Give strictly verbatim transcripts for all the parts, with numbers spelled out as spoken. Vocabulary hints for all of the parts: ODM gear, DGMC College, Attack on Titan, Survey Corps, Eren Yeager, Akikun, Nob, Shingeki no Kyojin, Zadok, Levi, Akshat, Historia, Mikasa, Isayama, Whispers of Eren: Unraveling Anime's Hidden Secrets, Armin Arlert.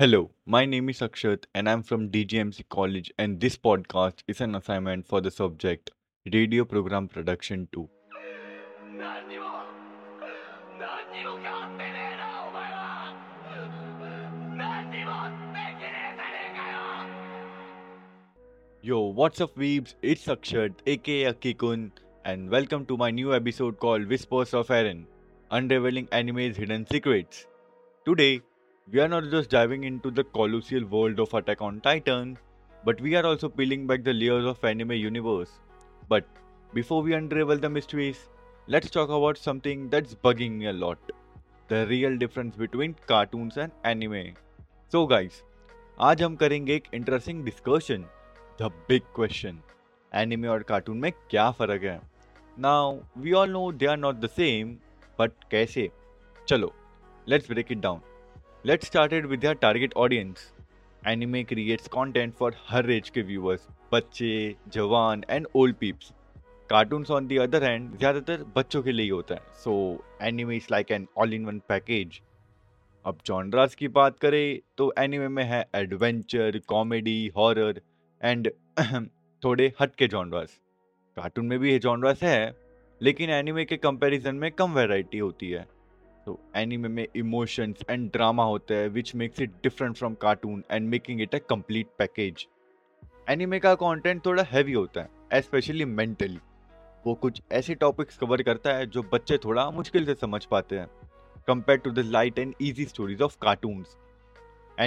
Hello, my name is Akshat and I'm from D G M C College, and this podcast is an assignment for the subject Radio Program Production two. Yo, what's up weebs? It's Akshat aka Akikun and welcome to my new episode called Whispers of Eren: Unraveling Anime's Hidden Secrets. Today, we are not just diving into the colossal world of Attack on Titan, but we are also peeling back the layers of anime universe. But before we unravel the mysteries, let's talk about something that's bugging me a lot. The real difference between cartoons and anime. So guys, आज हम करेंगे एक interesting discussion, the big question. Anime और cartoon में क्या फर्क है? Now, we all know they are not the same, but कैसे? चलो, let's break it down. Let's start it with their target audience. Anime creates content for her age के viewers, बच्चे, जवान and old peeps. Cartoons on the other hand, ज़्यादातर बच्चों के लिए होता है. So anime is like an all-in-one package. अब genres की बात करें तो anime में है adventure, comedy, horror and थोड़े हटके genres. Cartoon में भी ये genres है, लेकिन anime के comparison में कम variety होती है. So, anime में emotions and drama होता है, which makes it different from cartoon and making it a complete package. Anime का content थोड़ा heavy होता है, especially mentally. वो कुछ ऐसे topics cover करता है जो बच्चे थोड़ा मुश्किल से समझ पाते हैं, compared to the light and easy stories of cartoons.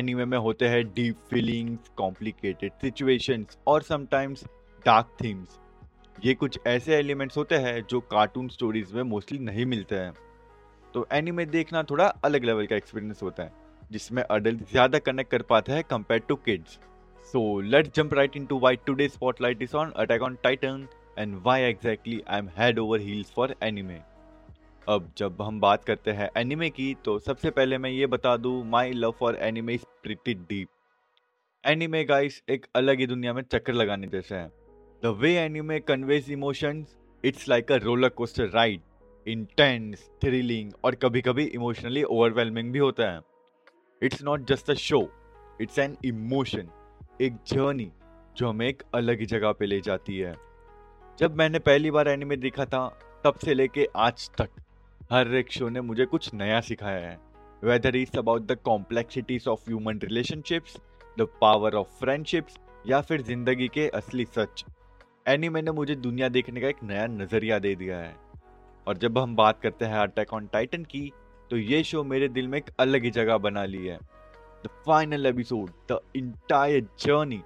Anime में होते हैं deep feelings, complicated situations और sometimes dark themes. ये कुछ ऐसे elements होते हैं जो cartoon stories में mostly नहीं मिलते हैं. तो एनीमे देखना थोड़ा अलग लेवल का एक्सपीरियंस होता है, जिसमें अडल्ट ज़्यादा कनेक्ट कर पाता है compare to kids. So let's jump right into why today spotlight is on Attack on Titan and why exactly I am head over heels for anime. अब जब हम बात करते हैं एनीमे की, तो सबसे पहले मैं ये बता दूँ, my love for anime is pretty deep. Anime guys एक अलग ही दुनिया में चक्कर लगाने जैसा है. The way anime conveys emotions, it's like a roller coaster ride. Intense, thrilling और कभी कभी इमोशनली ओवरवेलमिंग भी होता है. It's not just a show, it's an emotion, एक जर्नी जो हमें एक अलग ही जगह पे ले जाती है. जब मैंने पहली बार एनीमे देखा था, तब से लेके आज तक हर एक शो ने मुझे कुछ नया सिखाया है. Whether it's about the complexities of human relationships, the power of friendships या फिर जिंदगी के असली सच, एनीमे ने मुझे दुनिया देखने का एक नया नज़रिया दे दिया है. और जब हम बात करते हैं अटैक ऑन टाइटन की, तो ये शो मेरे दिल में एक अलग ही जगह बना ली है. The final episode, the entire journey,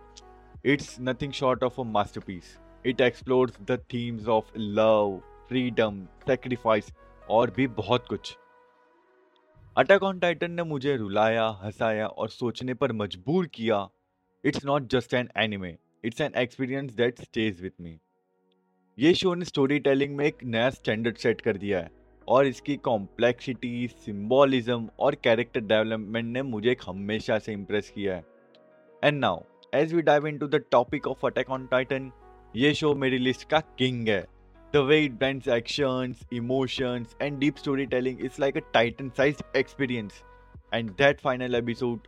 it's nothing short of a masterpiece. It explores the themes of love, freedom, sacrifice और भी बहुत कुछ. अटैक ऑन टाइटन ने मुझे रुलाया, हंसाया और सोचने पर मजबूर किया. It's not just an anime, it's an experience that stays with me. ये शो ने स्टोरी टेलिंग में एक नया स्टैंडर्ड सेट कर दिया है, और इसकी कॉम्प्लेक्सिटी, सिम्बॉलिज्म और कैरेक्टर डेवलपमेंट ने मुझे हमेशा से इम्प्रेस किया है. And now as we dive into the topic of Attack on Titan, ये शो मेरी लिस्ट का किंग है. The way it blends actions, emotions and deep story telling is like a titan size experience. And that final episode,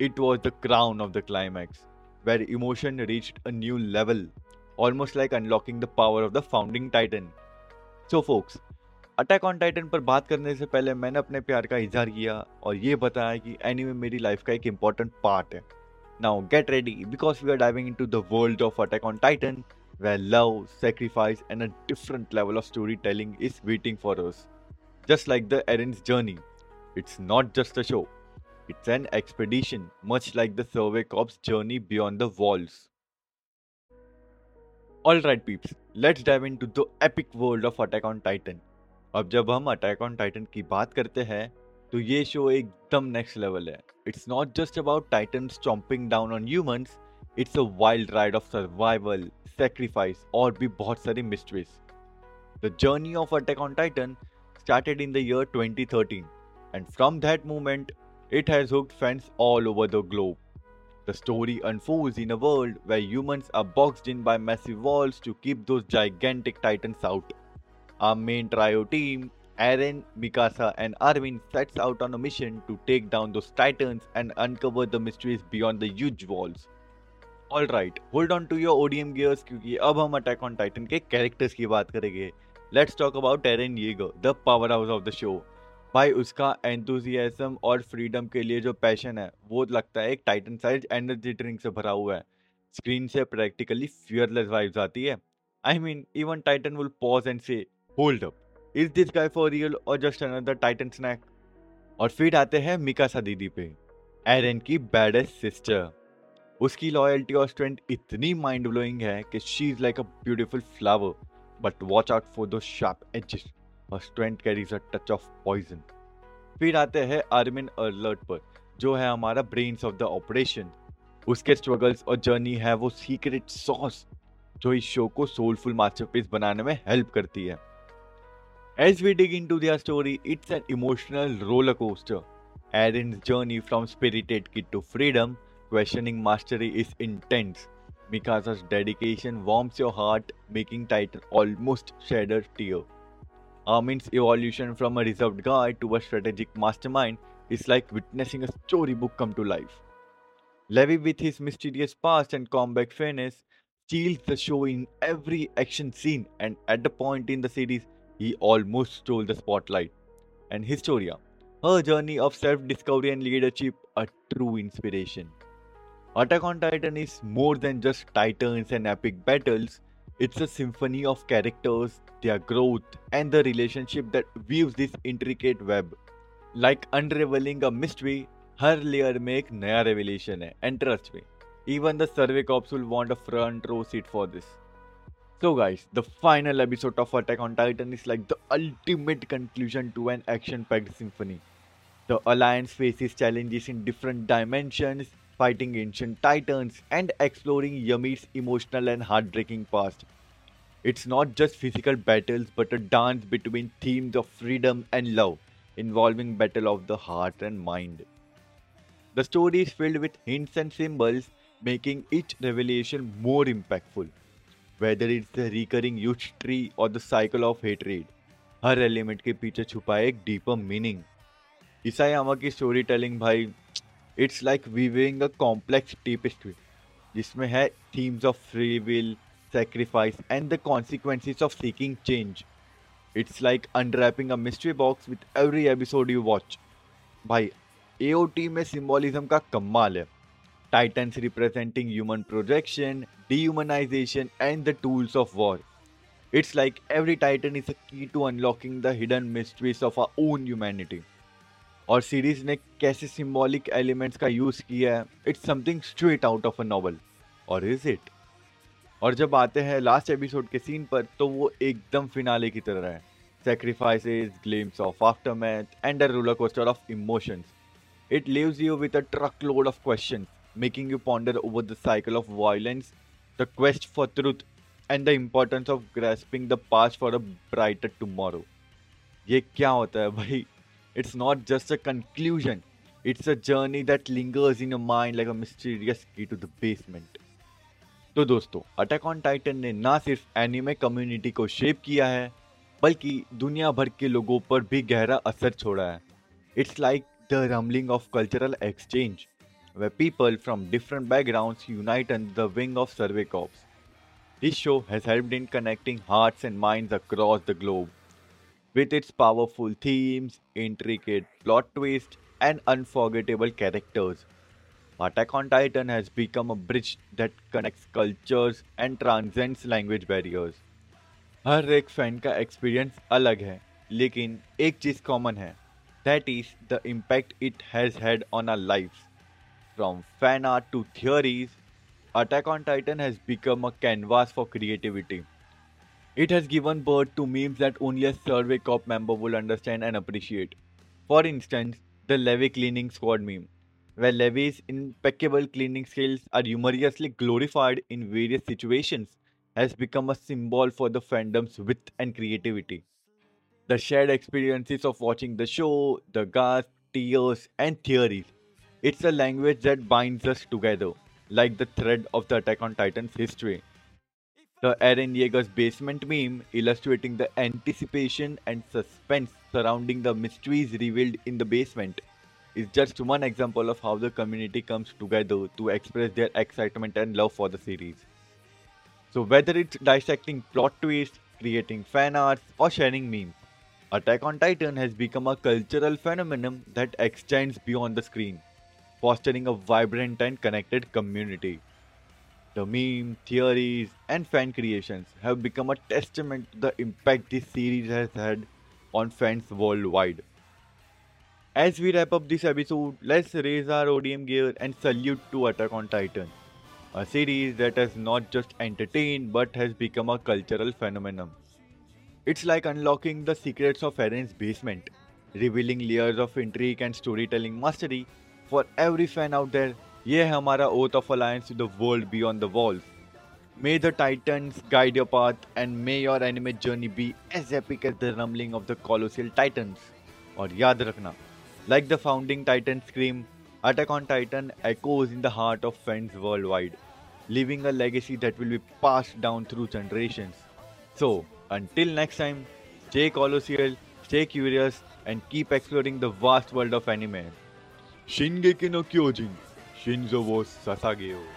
it was the crown of the climax, where emotion reached a new level. Almost like unlocking the power of the founding Titan. So folks, Attack on Titan पर बात करने से पहले मैंने अपने प्यार का इजहार किया और ये बताया कि एनीमे मेरी लाइफ का एक इम्पॉर्टेंट पार्ट है. Now get ready because we are diving into the world of Attack on Titan, where love, sacrifice and a different level of storytelling is waiting for us. Just like the Eren's journey, it's not just a show, it's an expedition, much like the Survey Corps' journey beyond the walls. Alright peeps, let's dive into the epic world of Attack on Titan. अब जब हम Attack on Titan की बात करते हैं, तो ये show एकदम next level है. It's not just about Titan stomping down on humans, it's a wild ride of survival, sacrifice और भी बहुत सारी mysteries. The journey of Attack on Titan started in the year twenty thirteen, and from that moment, it has hooked fans all over the globe. The story unfolds in a world where humans are boxed in by massive walls to keep those gigantic titans out. Our main trio team, Eren, Mikasa, and Armin sets out on a mission to take down those titans and uncover the mysteries beyond the huge walls. Alright, hold on to your O D M gears क्योंकि अब हम Attack on Titan के characters की बात करेंगे. Let's talk about Eren Yeager, the powerhouse of the show. भाई उसका enthusiasm और freedom के लिए जो passion है वो लगता है एक Titan sized energy drink से भरा हुआ है. Screen से practically fearless vibes आती है. I mean, even Titan will pause and say, hold up, is this guy for real or just another Titan snack? और फिर आते हैं मिकासा दीदी पे, Eren की baddest sister. उसकी लॉयल्टी और स्ट्रेंथ इतनी माइंड ब्लोइंग है कि she is like a beautiful flower, but watch out for those sharp edges. Her strength carries a touch of poison. फिर आते हैं आर्मिन अर्लर्ट पर, जो है हमारा ब्रेन्स ऑफ द ऑपरेशन. उसके स्ट्रगल्स और जर्नी है वो सीक्रेट सॉस जो इस शो को सोलफुल मास्टरपीस बनाने में हेल्प करती है. As we dig into their story, it's an emotional roller coaster. Eren's journey from spirited kid to freedom, questioning mastery is intense. Mikasa's dedication warms your heart, making Titan almost shed a tear. Armin's evolution from a reserved guy to a strategic mastermind is like witnessing a storybook come to life. Levi, with his mysterious past and combat fairness, steals the show in every action scene, and at the point in the series, he almost stole the spotlight. And Historia, her journey of self-discovery and leadership, a true inspiration. Attack on Titan is more than just titans and epic battles. It's a symphony of characters, their growth, and the relationship that weaves this intricate web. Like unraveling a mystery, हर layer में एक नया revelation है, and trust me, even the Survey Corps will want a front row seat for this. So guys, the final episode of Attack on Titan is like the ultimate conclusion to an action-packed symphony. The Alliance faces challenges in different dimensions, fighting ancient titans and exploring Yamir's emotional and heartbreaking past. It's not just physical battles but a dance between themes of freedom and love, involving battle of the heart and mind. The story is filled with hints and symbols, making each revelation more impactful. Whether it's the recurring huge tree or the cycle of hatred, her element के पीछे छुपा एक deeper meaning. Isayama की story telling भाई, it's like weaving a complex tapestry जिसमें है themes of free will, sacrifice and the consequences of seeking change. It's like unwrapping a mystery box with every episode you watch. भाई AOT में symbolism का कमाल है. Titans representing human projection, dehumanization and the tools of war. It's like every titan is a key to unlocking the hidden mysteries of our own humanity. और series ने कैसे symbolic elements का use किया है, it's something straight out of a novel. Or is it. और जब आते हैं लास्ट एपिसोड के सीन पर, तो वो एकदम फिनाले की तरह है. Sacrifices, glimpse of aftermath and a roller coaster of emotions. It leaves you with a truck load of questions, making you ponder over the cycle of violence, the quest for truth and the importance of grasping the past for a brighter tomorrow. ये क्या होता है भाई. It's not just a conclusion, it's a journey that lingers in your mind like a mysterious key to the basement. तो दोस्तों, Attack on Titan ने ना सिर्फ एनिमे कम्युनिटी को शेप किया है बल्कि दुनिया भर के लोगों पर भी गहरा असर छोड़ा है. It's like the rumbling of cultural exchange, where people from different backgrounds unite under the wing of Survey Corps. This show has helped in connecting hearts and minds across the globe. With its powerful themes, intricate plot twists, and unforgettable characters, Attack on Titan has become a bridge that connects cultures and transcends language barriers. हर एक fan का experience अलग है, लेकिन एक चीज़ common है, that is the impact it has had on our lives. From fan art to theories, Attack on Titan has become a canvas for creativity. It has given birth to memes that only a Survey Corps member will understand and appreciate. For instance, the Levi cleaning squad meme, where Levi's impeccable cleaning skills are humorously glorified in various situations, has become a symbol for the fandom's wit and creativity. The shared experiences of watching the show, the gasps, tears, and theories. It's a language that binds us together, like the thread of the Attack on Titan's history. The Eren Yeager's basement meme, illustrating the anticipation and suspense surrounding the mysteries revealed in the basement is just one example of how the community comes together to express their excitement and love for the series. So whether it's dissecting plot twists, creating fan arts, or sharing memes, Attack on Titan has become a cultural phenomenon that extends beyond the screen, fostering a vibrant and connected community. The memes, theories, and fan creations have become a testament to the impact this series has had on fans worldwide. As we wrap up this episode, let's raise our O D M gear and salute to Attack on Titan, a series that has not just entertained but has become a cultural phenomenon. It's like unlocking the secrets of Eren's basement, revealing layers of intrigue and storytelling mastery for every fan out there. Ye hai hamara oath of alliance to the world beyond the walls. May the Titans guide your path, and may your anime journey be as epic as the rumbling of the colossal Titans. Aur yaad rakhna, like the founding Titan scream, Attack on Titan echoes in the heart of fans worldwide, leaving a legacy that will be passed down through generations. So, until next time, stay colossal, stay curious, and keep exploring the vast world of anime. Shingeki no Kyojin. 心臓を捧げよう